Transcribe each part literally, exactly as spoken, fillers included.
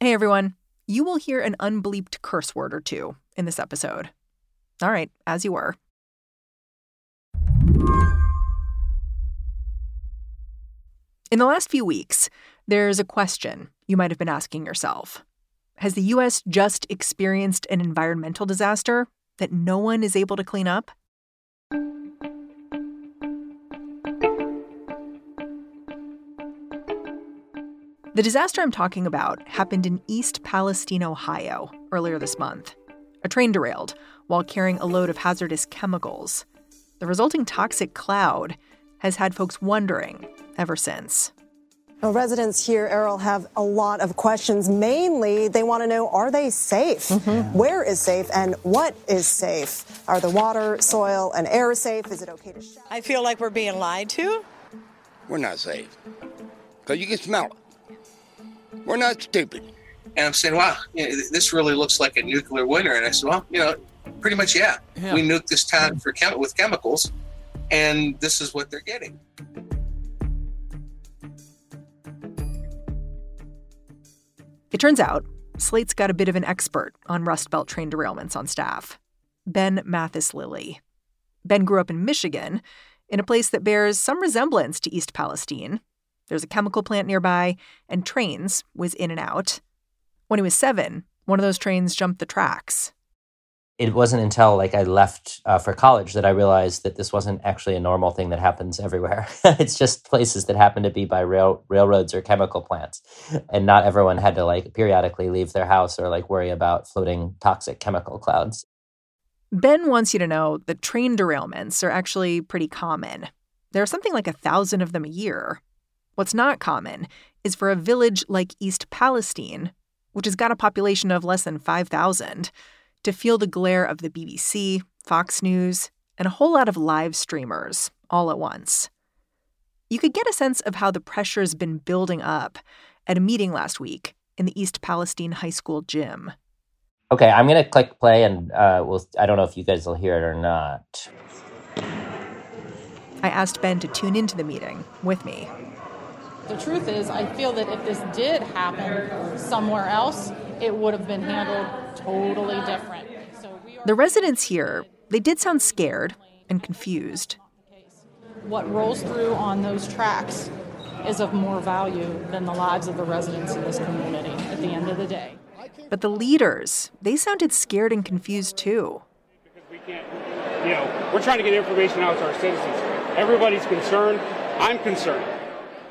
Hey, everyone. You will hear an unbleeped curse word or two in this episode. All right, as you were. In the last few weeks, there's a question you might have been asking yourself. Has the U S just experienced an environmental disaster that no one is able to clean up? The disaster I'm talking about happened in East Palestine, Ohio, earlier this month. A train derailed while carrying a load of hazardous chemicals. The resulting toxic cloud has had folks wondering ever since. Well, residents here, Errol, have a lot of questions. Mainly, they want to know, are they safe? Mm-hmm. Where is safe and what is safe? Are the water, soil, and air safe? Is it okay to shower? I feel like we're being lied to. We're not safe. Because you can smell it. We're not stupid. And I'm saying, wow, you know, this really looks like a nuclear winter. And I said, well, you know, pretty much, yeah. yeah. We nuked this town for chem- with chemicals, and this is what they're getting. It turns out Slate's got a bit of an expert on Rust Belt train derailments on staff, Ben Mathis-Lilly. Ben grew up in Michigan, in a place that bears some resemblance to East Palestine. There's a chemical plant nearby, and trains whiz in and out. When he was seven, one of those trains jumped the tracks. It wasn't until like I left uh, for college that I realized that this wasn't actually a normal thing that happens everywhere. It's just places that happen to be by rail railroads or chemical plants, and not everyone had to like periodically leave their house or like worry about floating toxic chemical clouds. Ben wants you to know that train derailments are actually pretty common. There are something like a thousand of them a year. What's not common is for a village like East Palestine, which has got a population of less than five thousand, to feel the glare of the B B C, Fox News, and a whole lot of live streamers all at once. You could get a sense of how the pressure's been building up at a meeting last week in the East Palestine High School gym. Okay, I'm going to click play, and uh, we'll, I don't know if you guys will hear it or not. I asked Ben to tune into the meeting with me. The truth is, I feel that if this did happen somewhere else, it would have been handled totally different. So we are the residents here, they did sound scared and confused. What rolls through on those tracks is of more value than the lives of the residents in this community at the end of the day. But the leaders, they sounded scared and confused too. Because we can't, you know, we're trying to get information out to our citizens. Everybody's concerned. I'm concerned.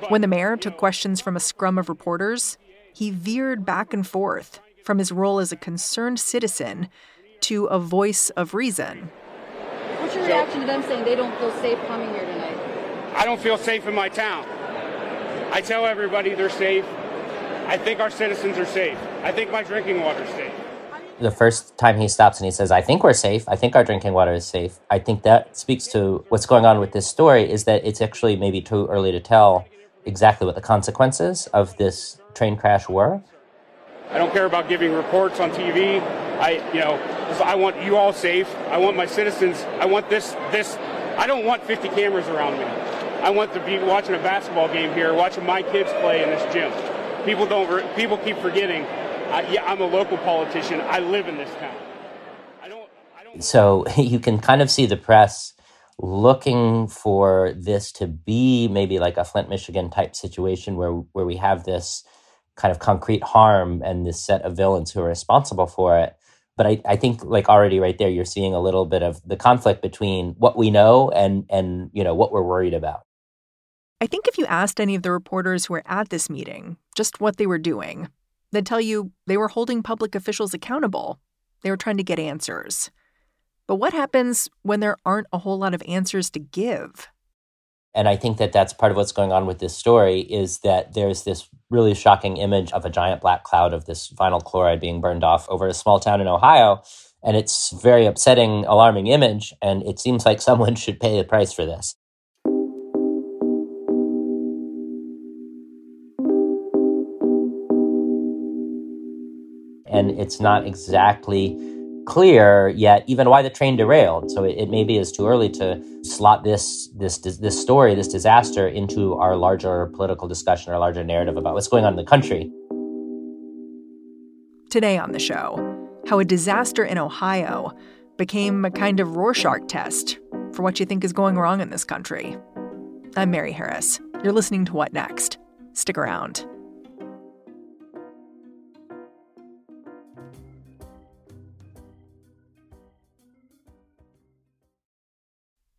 When the mayor took questions from a scrum of reporters, he veered back and forth from his role as a concerned citizen to a voice of reason. What's your reaction to them saying they don't feel safe coming here tonight? I don't feel safe in my town. I tell everybody they're safe. I think our citizens are safe. I think my drinking water is safe. The first time he stops and he says, I think we're safe. I think our drinking water is safe. I think that speaks to what's going on with this story is that it's actually maybe too early to tell exactly what the consequences of this train crash were. I don't care about giving reports on T V. I, you know, I want you all safe. I want my citizens. I want this, this. I don't want fifty cameras around me. I want to be watching a basketball game here, watching my kids play in this gym. People don't, people keep forgetting. I, yeah, I'm a local politician. I live in this town. I don't, I don't. So you can kind of see the press looking for this to be maybe like a Flint, Michigan type situation where where we have this kind of concrete harm and this set of villains who are responsible for it. But I, I think like already right there, you're seeing a little bit of the conflict between what we know and, and you know, what we're worried about. I think if you asked any of the reporters who were at this meeting just what they were doing, they'd tell you they were holding public officials accountable. They were trying to get answers. But what happens when there aren't a whole lot of answers to give? And I think that that's part of what's going on with this story, is that there's this really shocking image of a giant black cloud of this vinyl chloride being burned off over a small town in Ohio. And it's very upsetting, alarming image. And it seems like someone should pay the price for this. And it's not exactly clear yet even why the train derailed. So it, it maybe is too early to slot this, this this story, this disaster, into our larger political discussion, our larger narrative about what's going on in the country. Today on the show, how a disaster in Ohio became a kind of Rorschach test for what you think is going wrong in this country. I'm Mary Harris. You're listening to What Next? Stick around.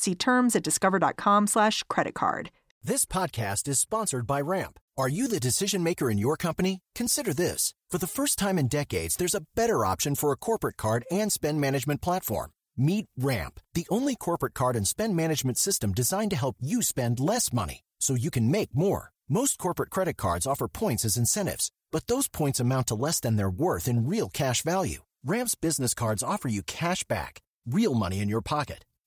See terms at discover.com slash credit card. This podcast is sponsored by Ramp. Are you the decision maker in your company? Consider this. For the first time in decades, there's a better option for a corporate card and spend management platform. Meet Ramp, the only corporate card and spend management system designed to help you spend less money so you can make more. Most corporate credit cards offer points as incentives, but those points amount to less than their worth in real cash value. Ramp's business cards offer you cash back, real money in your pocket.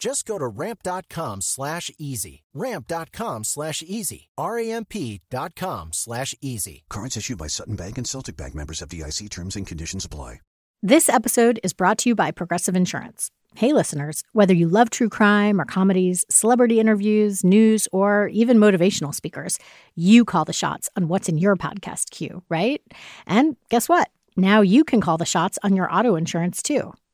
Just go to ramp.com slash easy. Ramp.com slash easy. R A M P dot com slash easy. Cards issued by Sutton Bank and Celtic Bank, members of F D I C. Terms and conditions apply. This episode is brought to you by Progressive Insurance. Hey, listeners, whether you love true crime or comedies, celebrity interviews, news, or even motivational speakers, you call the shots on what's in your podcast queue, right? And guess what? Now you can call the shots on your auto insurance, too.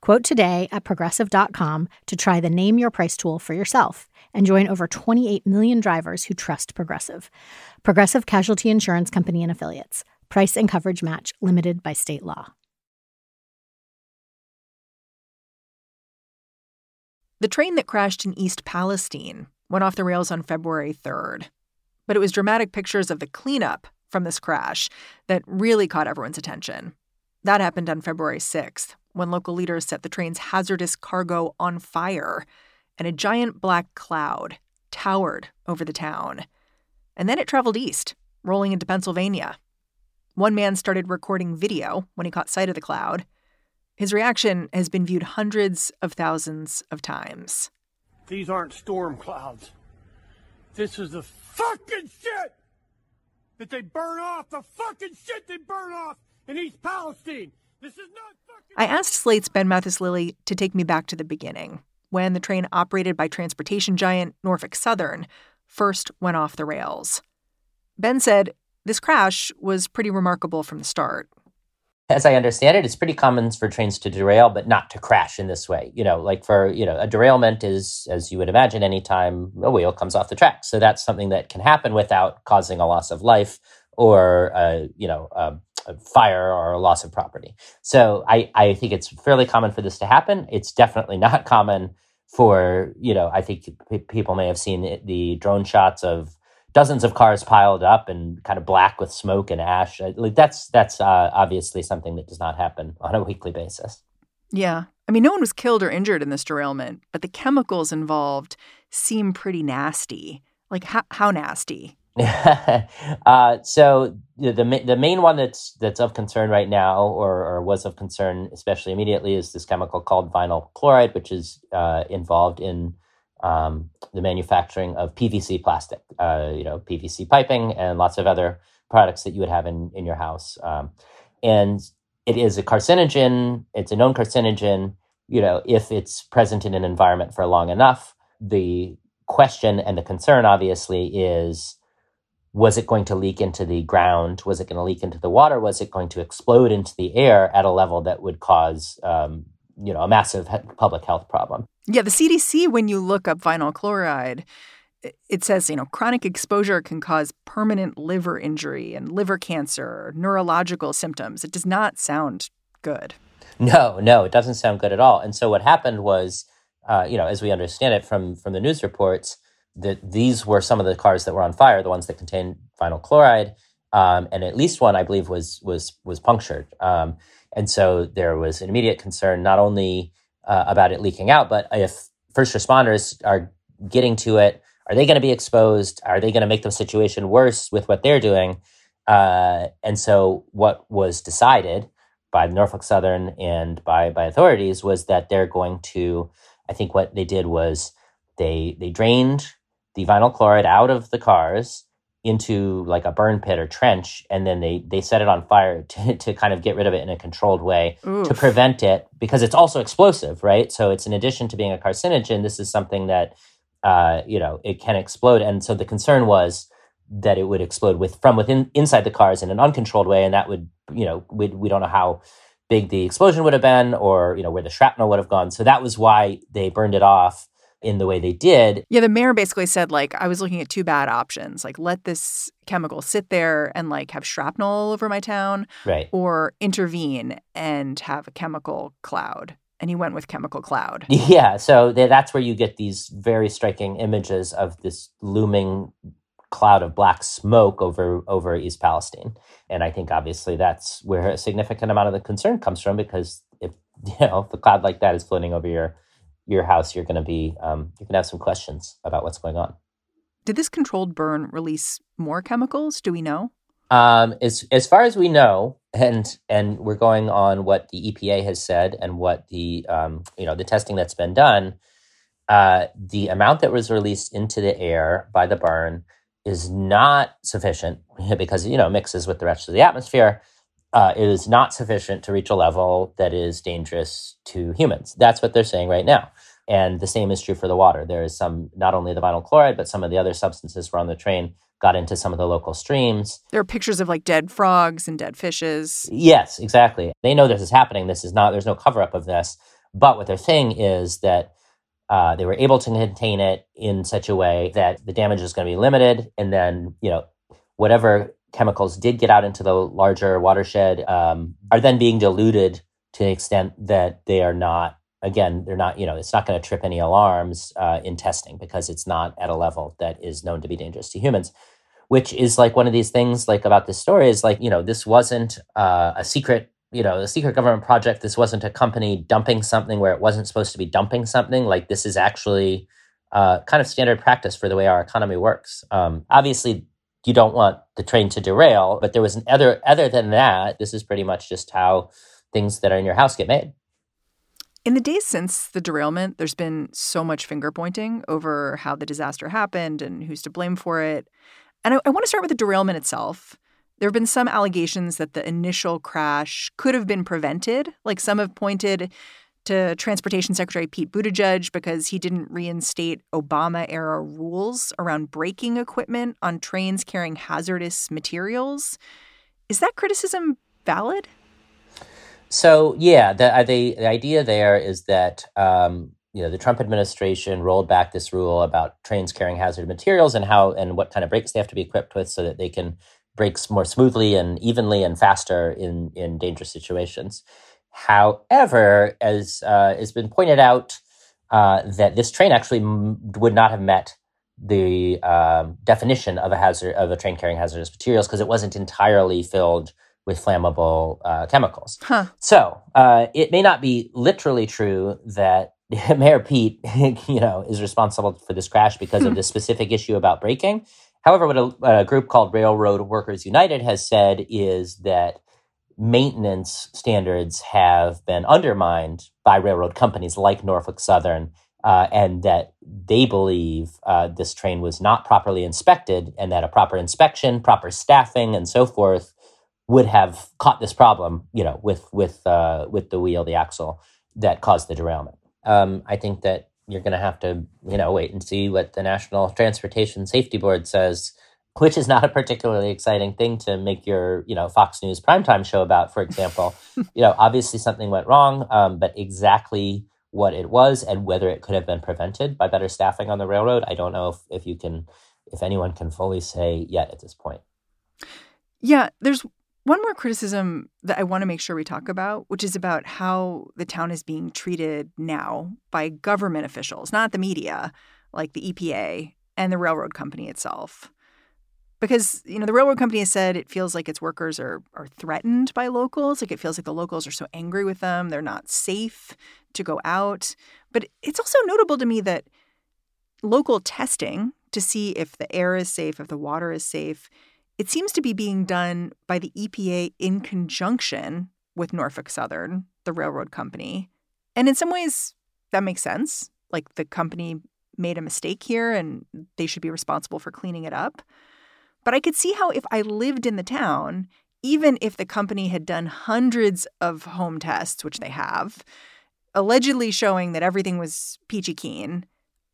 Quote today at Progressive dot com to try the Name Your Price tool for yourself and join over twenty-eight million drivers who trust Progressive. Progressive Casualty Insurance Company and Affiliates. Price and coverage match limited by state law. The train that crashed in East Palestine went off the rails on February third. But it was dramatic pictures of the cleanup from this crash that really caught everyone's attention. That happened on February sixth. When local leaders set the train's hazardous cargo on fire and a giant black cloud towered over the town. And then it traveled east, rolling into Pennsylvania. One man started recording video when he caught sight of the cloud. His reaction has been viewed hundreds of thousands of times. These aren't storm clouds. This is the fucking shit that they burn off, the fucking shit they burn off in East Palestine. This is not fucking... I asked Slate's Ben Mathis-Lilly to take me back to the beginning, when the train operated by transportation giant Norfolk Southern first went off the rails. Ben said this crash was pretty remarkable from the start. As I understand it, it's pretty common for trains to derail, but not to crash in this way. You know, like for, you know, a derailment is, as you would imagine, any time a wheel comes off the track. So that's something that can happen without causing a loss of life or, uh, you know, uh, a fire or a loss of property. So I, I think it's fairly common for this to happen. It's definitely not common for, you know, I think p- people may have seen the, the drone shots of dozens of cars piled up and kind of black with smoke and ash. Like that's that's uh, obviously something that does not happen on a weekly basis. Yeah. I mean, no one was killed or injured in this derailment, but the chemicals involved seem pretty nasty. Like, how, how nasty? uh, so the, the the main one that's that's of concern right now, or, or was of concern especially immediately, is this chemical called vinyl chloride, which is uh, involved in um, the manufacturing of P V C plastic, uh, you know, P V C piping and lots of other products that you would have in, in your house. Um, and it is a carcinogen. It's a known carcinogen. You know, if it's present in an environment for long enough, the question and the concern obviously is, was it going to leak into the ground? Was it going to leak into the water? Was it going to explode into the air at a level that would cause, um, you know, a massive public health problem? Yeah, the C D C, when you look up vinyl chloride, it says, you know, chronic exposure can cause permanent liver injury and liver cancer, neurological symptoms. It does not sound good. No, no, it doesn't sound good at all. And so what happened was, uh, you know, as we understand it from from the news reports, that these were some of the cars that were on fire, the ones that contained vinyl chloride. Um, and at least one, I believe, was was was punctured. Um, and so there was an immediate concern, not only uh, about it leaking out, but if first responders are getting to it, are they going to be exposed? Are they going to make the situation worse with what they're doing? Uh, and so what was decided by Norfolk Southern and by, by authorities was that they're going to, I think what they did was they they drained the vinyl chloride out of the cars into like a burn pit or trench, and then they they set it on fire to, to kind of get rid of it in a controlled way. Oof. To prevent it, because it's also explosive, right? So it's, in addition to being a carcinogen, this is something that, uh, you know, it can explode. And so the concern was that it would explode with from within inside the cars in an uncontrolled way, and that would, you know, we we don't know how big the explosion would have been, or, you know, where the shrapnel would have gone. So that was why they burned it off in the way they did. Yeah, the mayor basically said, like, I was looking at two bad options, like let this chemical sit there and like have shrapnel all over my town, right? Or intervene and have a chemical cloud. And he went with chemical cloud. Yeah, so they, that's where you get these very striking images of this looming cloud of black smoke over, over East Palestine. And I think obviously that's where a significant amount of the concern comes from, because if, you know, if a cloud like that is floating over your your house, you're going to be, um, you're going to have some questions about what's going on. Did this controlled burn release more chemicals? Do we know? Um, as as far as we know, and and we're going on what the E P A has said and what the, um, you know, the testing that's been done, uh, the amount that was released into the air by the burn is not sufficient, because, you know, mixes with the rest of the atmosphere. Uh, it is not sufficient to reach a level that is dangerous to humans. That's what they're saying right now. And the same is true for the water. There is some, not only the vinyl chloride, but some of the other substances were on the train, got into some of the local streams. There are pictures of like dead frogs and dead fishes. Yes, exactly. They know this is happening. This is not, there's no cover up of this. But what they're saying is that uh, they were able to contain it in such a way that the damage is going to be limited. And then, you know, whatever chemicals did get out into the larger watershed, um, are then being diluted to the extent that they are not, again, they're not, you know, it's not going to trip any alarms uh, in testing, because it's not at a level that is known to be dangerous to humans, which is like one of these things like about this story is like, you know, this wasn't uh, a secret, you know, a secret government project. This wasn't a company dumping something where it wasn't supposed to be dumping something. Like, this is actually uh, kind of standard practice for the way our economy works. Um, obviously, you don't want the train to derail, but there was an other, other than that, this is pretty much just how things that are in your house get made. In the days since the derailment, there's been so much finger pointing over how the disaster happened and who's to blame for it. And I, I want to start with the derailment itself. There have been some allegations that the initial crash could have been prevented. Like, some have pointed to Transportation Secretary Pete Buttigieg because he didn't reinstate Obama-era rules around braking equipment on trains carrying hazardous materials. Is that criticism valid? So, yeah, the, the, the idea there is that, um, you know, the Trump administration rolled back this rule about trains carrying hazardous materials and how and what kind of brakes they have to be equipped with so that they can brake more smoothly and evenly and faster in, in dangerous situations. However, as uh, it's been pointed out, uh, that this train actually m- would not have met the uh, definition of a hazard of a train carrying hazardous materials, because it wasn't entirely filled with flammable uh, chemicals. Huh. So uh, it may not be literally true that Mayor Pete, you know, is responsible for this crash because of this specific issue about braking. However, what a, a group called Railroad Workers United has said is that maintenance standards have been undermined by railroad companies like Norfolk Southern, uh, and that they believe uh, this train was not properly inspected, and that a proper inspection, proper staffing, and so forth would have caught this problem, you know, with with uh, with the wheel, the axle that caused the derailment. Um, I think that you're going to have to, you know, wait and see what the National Transportation Safety Board says, which is not a particularly exciting thing to make your, you know, Fox News primetime show about, for example. You know, obviously something went wrong, um, but exactly what it was and whether it could have been prevented by better staffing on the railroad, I don't know if, if you can, if anyone can fully say yet at this point. Yeah, there's one more criticism that I want to make sure we talk about, which is about how the town is being treated now by government officials, not the media, like the E P A and the railroad company itself. Because, you know, the railroad company has said it feels like its workers are are threatened by locals. Like, it feels like the locals are so angry with them. They're not safe to go out. But it's also notable to me that local testing to see if the air is safe, if the water is safe, it seems to be being done by the E P A in conjunction with Norfolk Southern, the railroad company. And in some ways, that makes sense. Like, the company made a mistake here and they should be responsible for cleaning it up. But I could see how if I lived in the town, even if the company had done hundreds of home tests, which they have, allegedly showing that everything was peachy keen,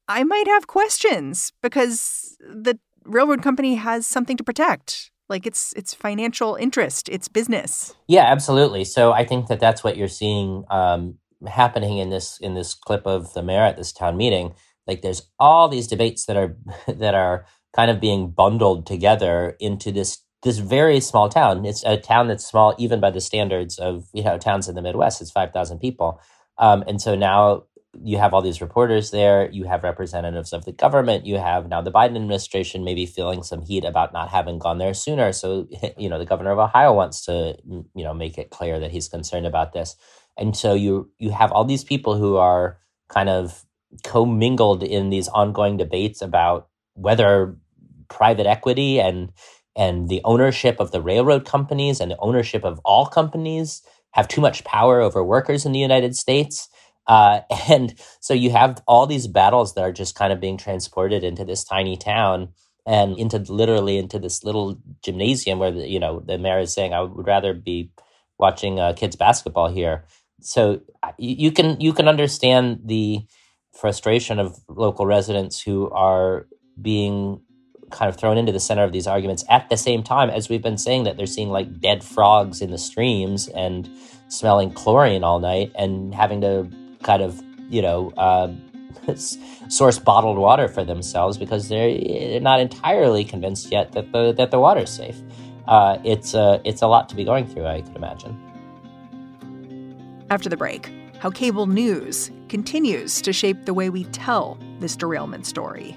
I might have questions because the railroad company has something to protect, like it's it's financial interest, it's business. Yeah, absolutely. So I think that that's what you're seeing um, happening in this in this clip of the mayor at this town meeting. Like, there's all these debates that are that are kind of being bundled together into this this very small town. It's a town that's small even by the standards of, you know, towns in the Midwest. It's five thousand people, um, and so now you have all these reporters there, you have representatives of the government, you have now the Biden administration maybe feeling some heat about not having gone there sooner. So, you know, the governor of Ohio wants to, you know, make it clear that he's concerned about this. And so you you have all these people who are kind of commingled in these ongoing debates about whether private equity and and the ownership of the railroad companies and the ownership of all companies have too much power over workers in the United States. Uh, and so you have all these battles that are just kind of being transported into this tiny town and into literally into this little gymnasium where, the, you know, the mayor is saying, I would rather be watching uh, kids basketball here. So you can you can understand the frustration of local residents who are being kind of thrown into the center of these arguments at the same time as we've been saying that they're seeing like dead frogs in the streams and smelling chlorine all night and having to kind of, you know, uh, source bottled water for themselves because they're, they're not entirely convinced yet that the that the water's safe. Uh, it's a it's a lot to be going through, I could imagine. After the break, how cable news continues to shape the way we tell this derailment story.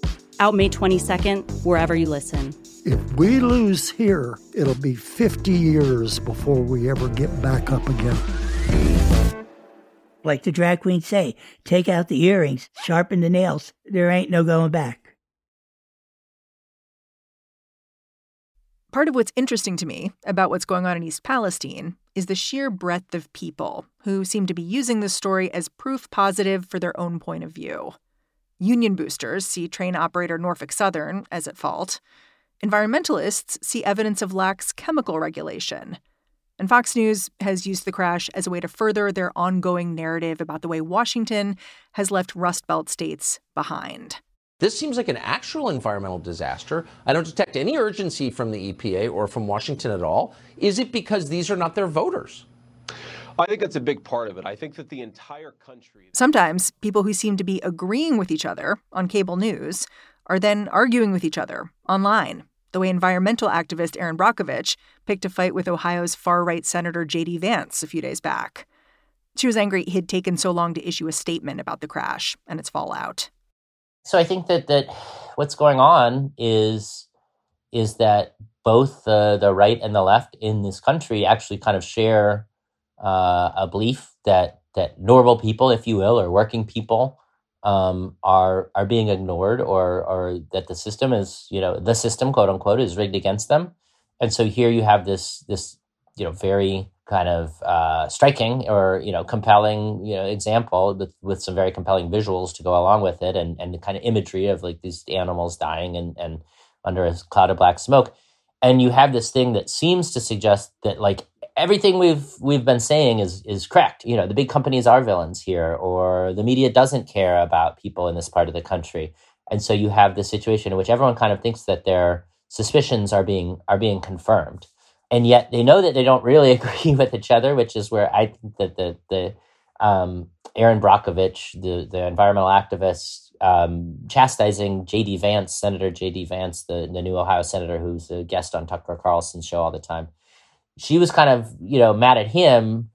Out May twenty-second, wherever you listen. If we lose here, it'll be fifty years before we ever get back up again. Like the drag queens say, take out the earrings, sharpen the nails. There ain't no going back. Part of what's interesting to me about what's going on in East Palestine is the sheer breadth of people who seem to be using this story as proof positive for their own point of view. Union boosters see train operator Norfolk Southern as at fault. Environmentalists see evidence of lax chemical regulation. And Fox News has used the crash as a way to further their ongoing narrative about the way Washington has left Rust Belt states behind. This seems like an actual environmental disaster. I don't detect any urgency from the E P A or from Washington at all. Is it because these are not their voters? I think that's a big part of it. I think that the entire country... Sometimes people who seem to be agreeing with each other on cable news are then arguing with each other online, the way environmental activist Erin Brockovich picked a fight with Ohio's far-right Senator J D Vance a few days back. She was angry he had taken so long to issue a statement about the crash and its fallout. So I think that that what's going on is, is that both the, the right and the left in this country actually kind of share... Uh, a belief that that normal people, if you will, or working people um, are are being ignored, or or that the system is, you know, the system, quote unquote, is rigged against them. And so here you have this this, you know, very kind of uh, striking or, you know, compelling, you know, example with, with some very compelling visuals to go along with it, and, and the kind of imagery of like these animals dying and, and under a cloud of black smoke. And you have this thing that seems to suggest that like everything we've we've been saying is is correct. You know, the big companies are villains here, or the media doesn't care about people in this part of the country. And so you have this situation in which everyone kind of thinks that their suspicions are being are being confirmed. And yet they know that they don't really agree with each other, which is where I think that the the um, Erin Brockovich, the, the environmental activist, um, chastising J D Vance, Senator J D Vance, the, the new Ohio senator who's a guest on Tucker Carlson's show all the time. She was kind of, you know, mad at him.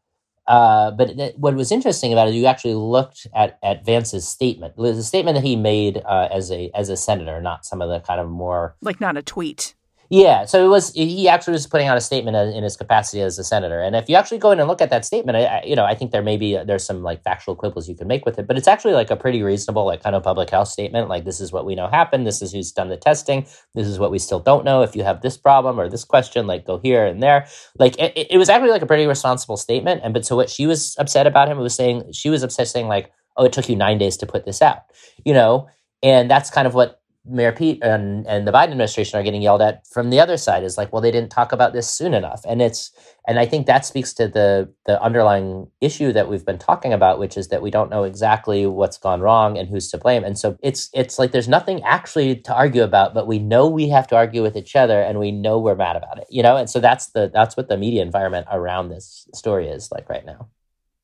Uh, but th- what was interesting about it, you actually looked at, at Vance's statement. It was a statement that he made uh, as a as a senator, not some of the kind of more... Like not a tweet. Yeah. So it was he actually was putting out a statement in his capacity as a senator. And if you actually go in and look at that statement, I, I, you know, I think there may be there's some like factual quibbles you can make with it. But it's actually like a pretty reasonable like kind of public health statement. Like this is what we know happened. This is who's done the testing. This is what we still don't know. If you have this problem or this question, like go here and there. Like it, it was actually like a pretty responsible statement. And but so what she was upset about him was saying she was upset saying like, oh, it took you nine days to put this out, you know, and that's kind of what Mayor Pete and, and the Biden administration are getting yelled at from the other side is like, well, they didn't talk about this soon enough. And it's and I think that speaks to the the underlying issue that we've been talking about, which is that we don't know exactly what's gone wrong and who's to blame. And so it's it's like there's nothing actually to argue about, but we know we have to argue with each other and we know we're mad about it, you know? And so that's the that's what the media environment around this story is like right now.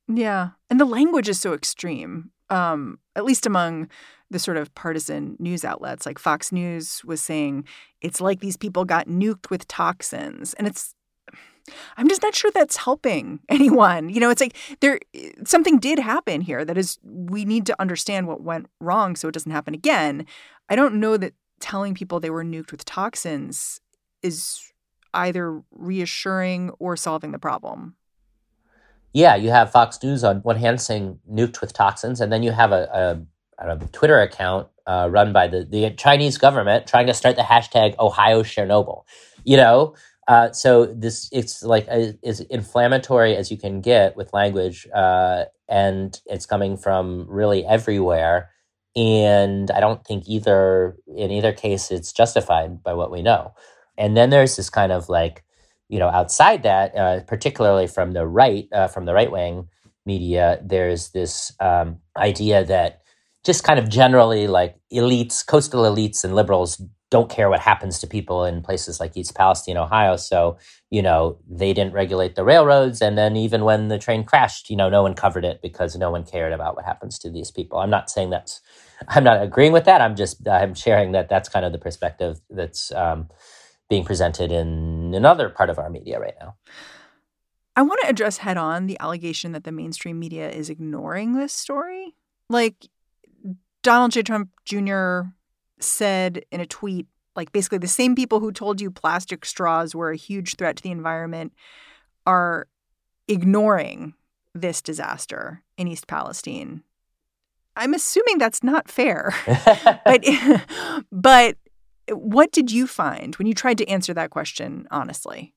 Yeah. And the language is so extreme, um, at least among the sort of partisan news outlets. Like Fox News was saying, it's like these people got nuked with toxins. And it's, I'm just not sure that's helping anyone. You know, it's like there, something did happen here that is, we need to understand what went wrong so it doesn't happen again. I don't know that telling people they were nuked with toxins is either reassuring or solving the problem. Yeah, you have Fox News on one hand saying nuked with toxins, and then you have a, a a Twitter account uh, run by the, the Chinese government trying to start the hashtag Ohio Chernobyl, you know? Uh, so this it's like a, as inflammatory as you can get with language, uh, and it's coming from really everywhere. And I don't think either, in either case, it's justified by what we know. And then there's this kind of like, you know, outside that, uh, particularly from the right, uh, from the right wing media, there's this um, idea that just kind of generally like elites, coastal elites and liberals don't care what happens to people in places like East Palestine, Ohio. So, you know, they didn't regulate the railroads. And then even when the train crashed, you know, no one covered it because no one cared about what happens to these people. I'm not saying that's, I'm not agreeing with that. I'm just, I'm sharing that that's kind of the perspective that's um, being presented in another part of our media right now. I want to address head on the allegation that the mainstream media is ignoring this story. Like, Donald J. Trump Junior said in a tweet, like, basically the same people who told you plastic straws were a huge threat to the environment are ignoring this disaster in East Palestine. I'm assuming that's not fair. but but what did you find when you tried to answer that question honestly?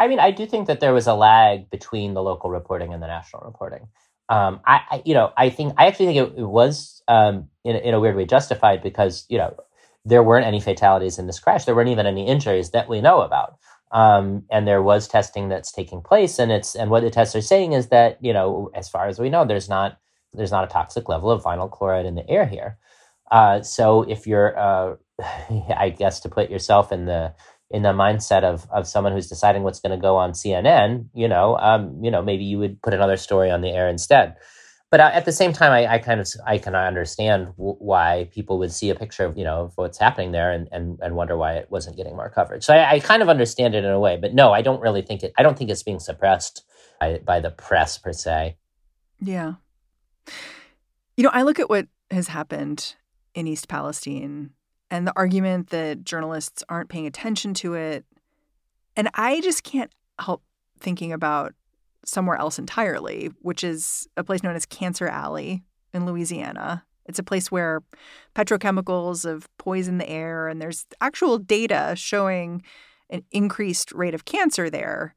I mean, I do think that there was a lag between the local reporting and the national reporting. Um, I, I, you know, I think I actually think it, it was um, in, in a weird way justified because, you know, there weren't any fatalities in this crash. There weren't even any injuries that we know about. Um, and there was testing that's taking place. And it's and what the tests are saying is that, you know, as far as we know, there's not there's not a toxic level of vinyl chloride in the air here. Uh, so if you're, uh, I guess, to put yourself in the in the mindset of of someone who's deciding what's going to go on C N N, you know, um, you know, maybe you would put another story on the air instead. But at the same time, I, I kind of I can understand w- why people would see a picture of, you know, of what's happening there and, and and wonder why it wasn't getting more coverage. So I, I kind of understand it in a way. But no, I don't really think it. I don't think it's being suppressed by, by the press, per se. Yeah. You know, I look at what has happened in East Palestine and the argument that journalists aren't paying attention to it. And I just can't help thinking about somewhere else entirely, which is a place known as Cancer Alley in Louisiana. It's a place where petrochemicals have poisoned the air, and there's actual data showing an increased rate of cancer there.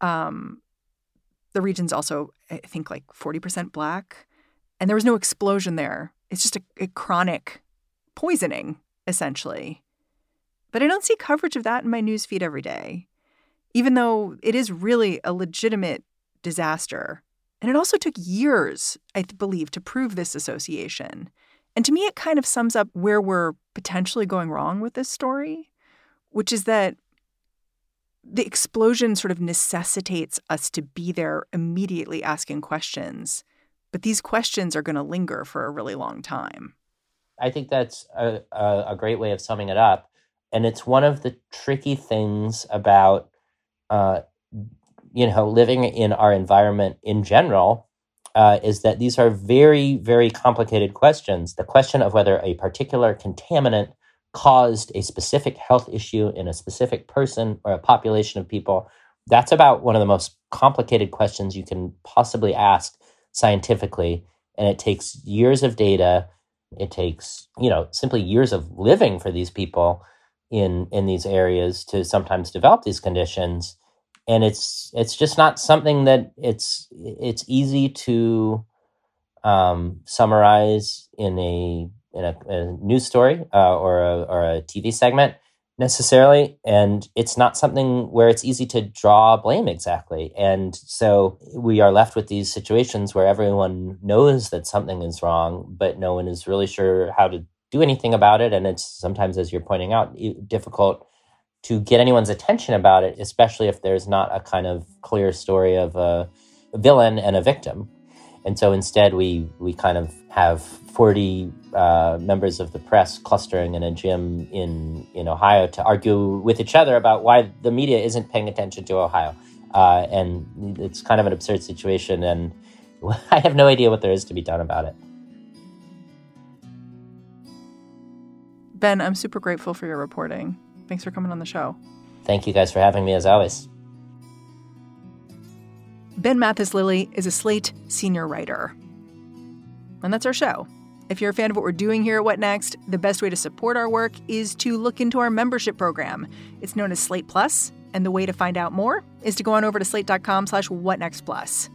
Um, the region's also, I think, like forty percent Black. And there was no explosion there. It's just a, a chronic poisoning, essentially. But I don't see coverage of that in my newsfeed every day, even though it is really a legitimate disaster. And it also took years, I believe, to prove this association. And to me, it kind of sums up where we're potentially going wrong with this story, which is that the explosion sort of necessitates us to be there immediately asking questions. But these questions are going to linger for a really long time. I think that's a, a, a great way of summing it up. And it's one of the tricky things about, uh, you know, living in our environment in general, uh, is that these are very, very complicated questions. The question of whether a particular contaminant caused a specific health issue in a specific person or a population of people, that's about one of the most complicated questions you can possibly ask scientifically. And it takes years of data. It takes, you know, simply years of living for these people in in these areas to sometimes develop these conditions. And it's it's just not something that it's it's easy to um, summarize in a in a, a news story uh, or a, or a T V segment necessarily. And it's not something where it's easy to draw blame exactly. And so we are left with these situations where everyone knows that something is wrong, but no one is really sure how to do anything about it. And it's sometimes, as you're pointing out, difficult to get anyone's attention about it, especially if there's not a kind of clear story of a villain and a victim. And so instead, we we kind of have forty uh, members of the press clustering in a gym in, in Ohio to argue with each other about why the media isn't paying attention to Ohio. Uh, and it's kind of an absurd situation, and I have no idea what there is to be done about it. Ben, I'm super grateful for your reporting. Thanks for coming on the show. Thank you guys for having me, as always. Ben Mathis-Lilly is a Slate senior writer. And that's our show. If you're a fan of what we're doing here at What Next, the best way to support our work is to look into our membership program. It's known as Slate Plus, and the way to find out more is to go on over to slate.com slash whatnextplus.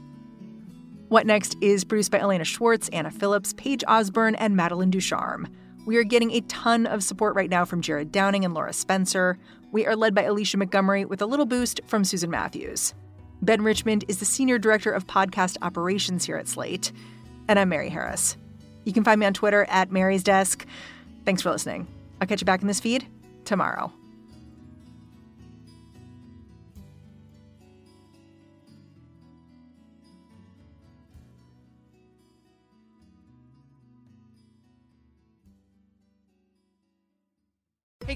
What Next is produced by Elena Schwartz, Anna Phillips, Paige Osborne, and Madeline Ducharme. We are getting a ton of support right now from Jared Downing and Laura Spencer. We are led by Alicia Montgomery with a little boost from Susan Matthews. Ben Richmond is the Senior Director of Podcast Operations here at Slate. And I'm Mary Harris. You can find me on Twitter at Mary's Desk. Thanks for listening. I'll catch you back in this feed tomorrow. Hey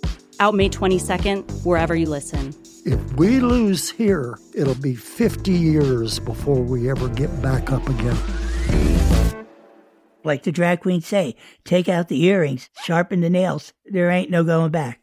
Out May twenty-second, wherever you listen. If we lose here, it'll be fifty years before we ever get back up again. Like the drag queen say, take out the earrings, sharpen the nails. There ain't no going back.